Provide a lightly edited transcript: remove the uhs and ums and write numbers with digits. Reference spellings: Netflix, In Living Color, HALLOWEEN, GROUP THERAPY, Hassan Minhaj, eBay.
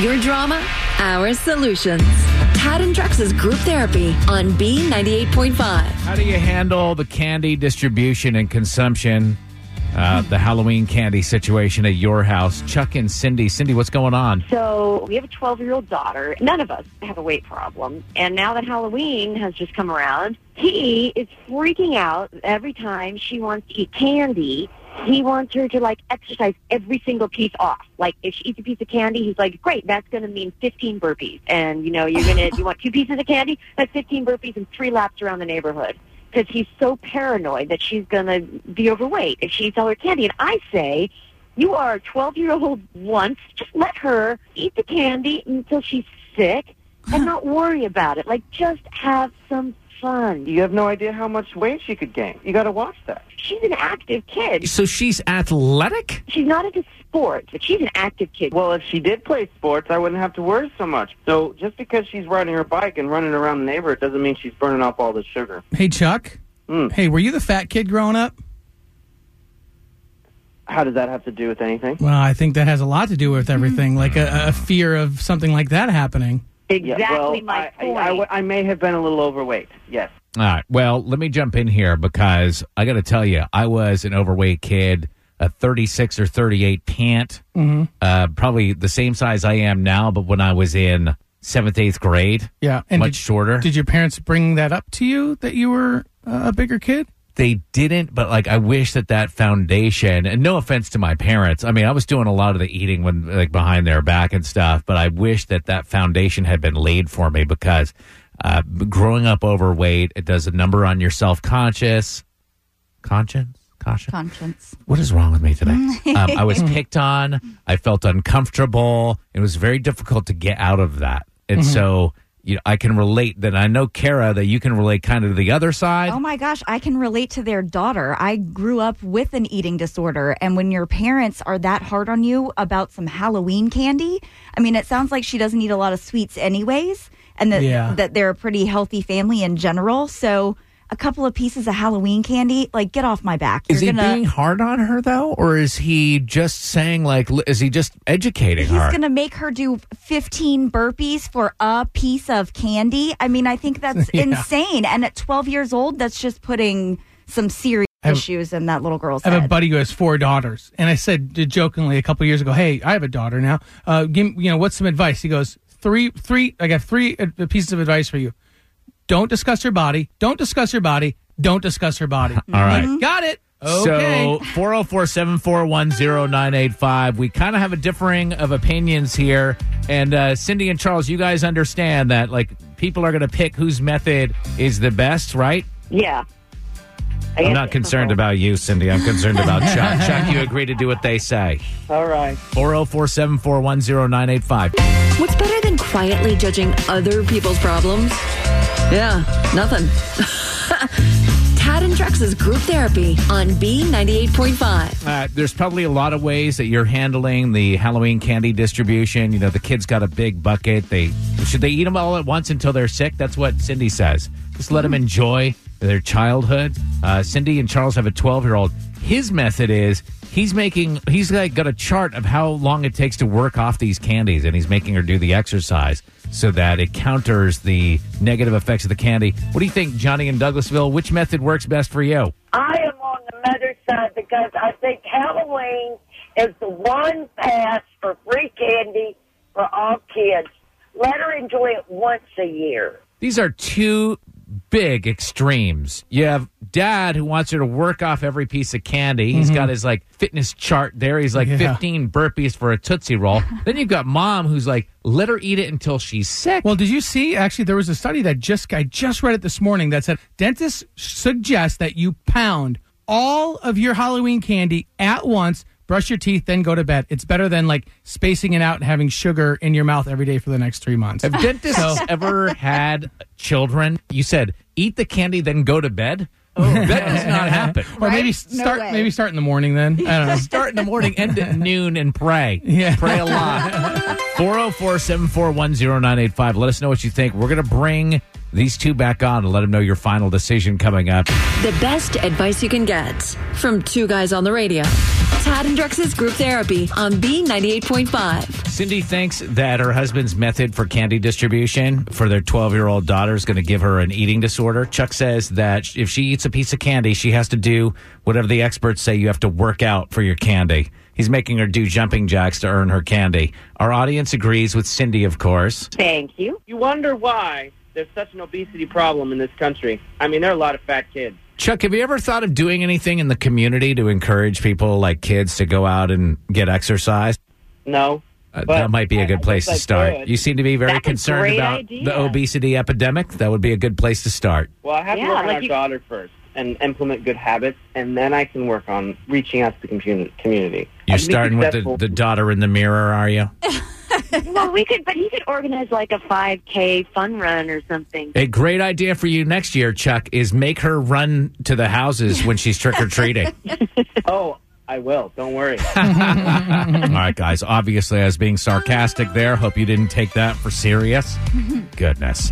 Your drama, our solutions. Tad and Drex's Group Therapy on B98.5. How do you handle the candy distribution and consumption, the Halloween candy situation at your house? Chuck and Cindy. Cindy, what's going on? So we have a 12-year-old daughter. None of us have a weight problem. And now that Halloween has just come around, he is freaking out every time she wants to eat candy. He wants her to, like, exercise every single piece off. Like, if she eats a piece of candy, he's like, great, that's going to mean 15 burpees. And, you know, you want 2 pieces of candy? That's 15 burpees and 3 laps around the neighborhood. Because he's so paranoid that she's going to be overweight if she eats all her candy. And I say, you are a 12-year-old once. Just let her eat the candy until she's sick and not worry about it. Like, just have some fun. You have no idea how much weight she could gain. You got to watch that. She's an active kid. So she's athletic? She's not into sports, but she's an active kid. Well, if she did play sports, I wouldn't have to worry so much. So just because she's riding her bike and running around the neighborhood doesn't mean she's burning off all the sugar. Hey, Chuck. Hey, were you the fat kid growing up? How does that have to do with anything? Well, I think that has a lot to do with everything, like a fear of something like that happening. Exactly, yeah, well, my point. I may have been a little overweight, yes. All right, well, let me jump in here because I got to tell you, I was an overweight kid, a 36 or 38 pant, probably the same size I am now, but when I was in 7th, 8th grade, shorter. Did your parents bring that up to you, that you were a bigger kid? They didn't, but, like, I wish that foundation, and no offense to my parents. I mean, I was doing a lot of the eating when, like, behind their back and stuff, but I wish that foundation had been laid for me because growing up overweight, it does a number on your self-conscious. Conscience. What is wrong with me today? I was picked on. I felt uncomfortable. It was very difficult to get out of that. And so, you know, I can relate that. I know, Kara, that you can relate kind of to the other side. Oh, my gosh. I can relate to their daughter. I grew up with an eating disorder. And when your parents are that hard on you about some Halloween candy, I mean, it sounds like she doesn't eat a lot of sweets anyways. And that they're a pretty healthy family in general. So a couple of pieces of Halloween candy, like, get off my back. Is he being hard on her, though? Or is he just saying, like, is he just educating her? He's going to make her do 15 burpees for a piece of candy? I mean, I think that's insane. And at 12 years old, that's just putting some serious issues in that little girl's head. I have a buddy who has 4 daughters. And I said jokingly a couple years ago, hey, I have a daughter now. What's some advice? He goes, I got 3 pieces of advice for you. Don't discuss her body. Don't discuss her body. Don't discuss her body. All right. Got it. Okay. So 404-741-0985. We kind of have a differing of opinions here. And Cindy and Charles, you guys understand that, like, people are going to pick whose method is the best, right? Yeah. I'm not concerned about you, Cindy. I'm concerned about Chuck. Chuck, you agree to do what they say. All right. 404-741-0985. What's better than quietly judging other people's problems? Yeah, nothing. Tad and Drex's Group Therapy on B98.5. There's probably a lot of ways that you're handling the Halloween candy distribution. You know, the kid's got a big bucket. Should they eat them all at once until they're sick? That's what Cindy says. Just let them enjoy their childhood. Cindy and Charles have a 12-year-old. His method is he's like got a chart of how long it takes to work off these candies, and he's making her do the exercise so that it counters the negative effects of the candy. What do you think, Johnny in Douglasville? Which method works best for you? I am on the mother's side because I think Halloween is the one pass for free candy for all kids. Let her enjoy it once a year. These are two big extremes. You have Dad who wants her to work off every piece of candy. He's got his, like, fitness chart there. He's like 15 burpees for a Tootsie Roll. Then you've got Mom who's like, let her eat it until she's sick. Well, did you see? Actually, there was a study that I just read it this morning that said dentists suggest that you pound all of your Halloween candy at once, brush your teeth, then go to bed. It's better than, like, spacing it out and having sugar in your mouth every day for the next 3 months. Have dentists ever had children? You said, eat the candy, then go to bed? Oh, that does not happen. Right? Or maybe start in the morning then. I don't know. Start in the morning, end at noon, and pray. Yeah. Pray a lot. 404-741-0985. Let us know what you think. We're going to bring these two back on and let them know your final decision coming up. The best advice you can get from two guys on the radio. Tad and Drex's Group Therapy on B98.5. Cindy thinks that her husband's method for candy distribution for their 12-year-old daughter is going to give her an eating disorder. Chuck says that if she eats a piece of candy, she has to do whatever the experts say you have to work out for your candy. He's making her do jumping jacks to earn her candy. Our audience agrees with Cindy, of course. Thank you. You wonder why there's such an obesity problem in this country. I mean, there are a lot of fat kids. Chuck, have you ever thought of doing anything in the community to encourage people like kids to go out and get exercise? No. That might be a good place to start. You seem to be very concerned about the obesity epidemic. That would be a good place to start. Well, I have to work on our daughter first and implement good habits, and then I can work on reaching out to the community. You're starting with the daughter in the mirror, are you? Well, he could organize like a 5K fun run or something. A great idea for you next year, Chuck, is make her run to the houses when she's trick-or-treating. Oh, I will. Don't worry. All right, guys. Obviously, I was being sarcastic there. Hope you didn't take that for serious. Goodness.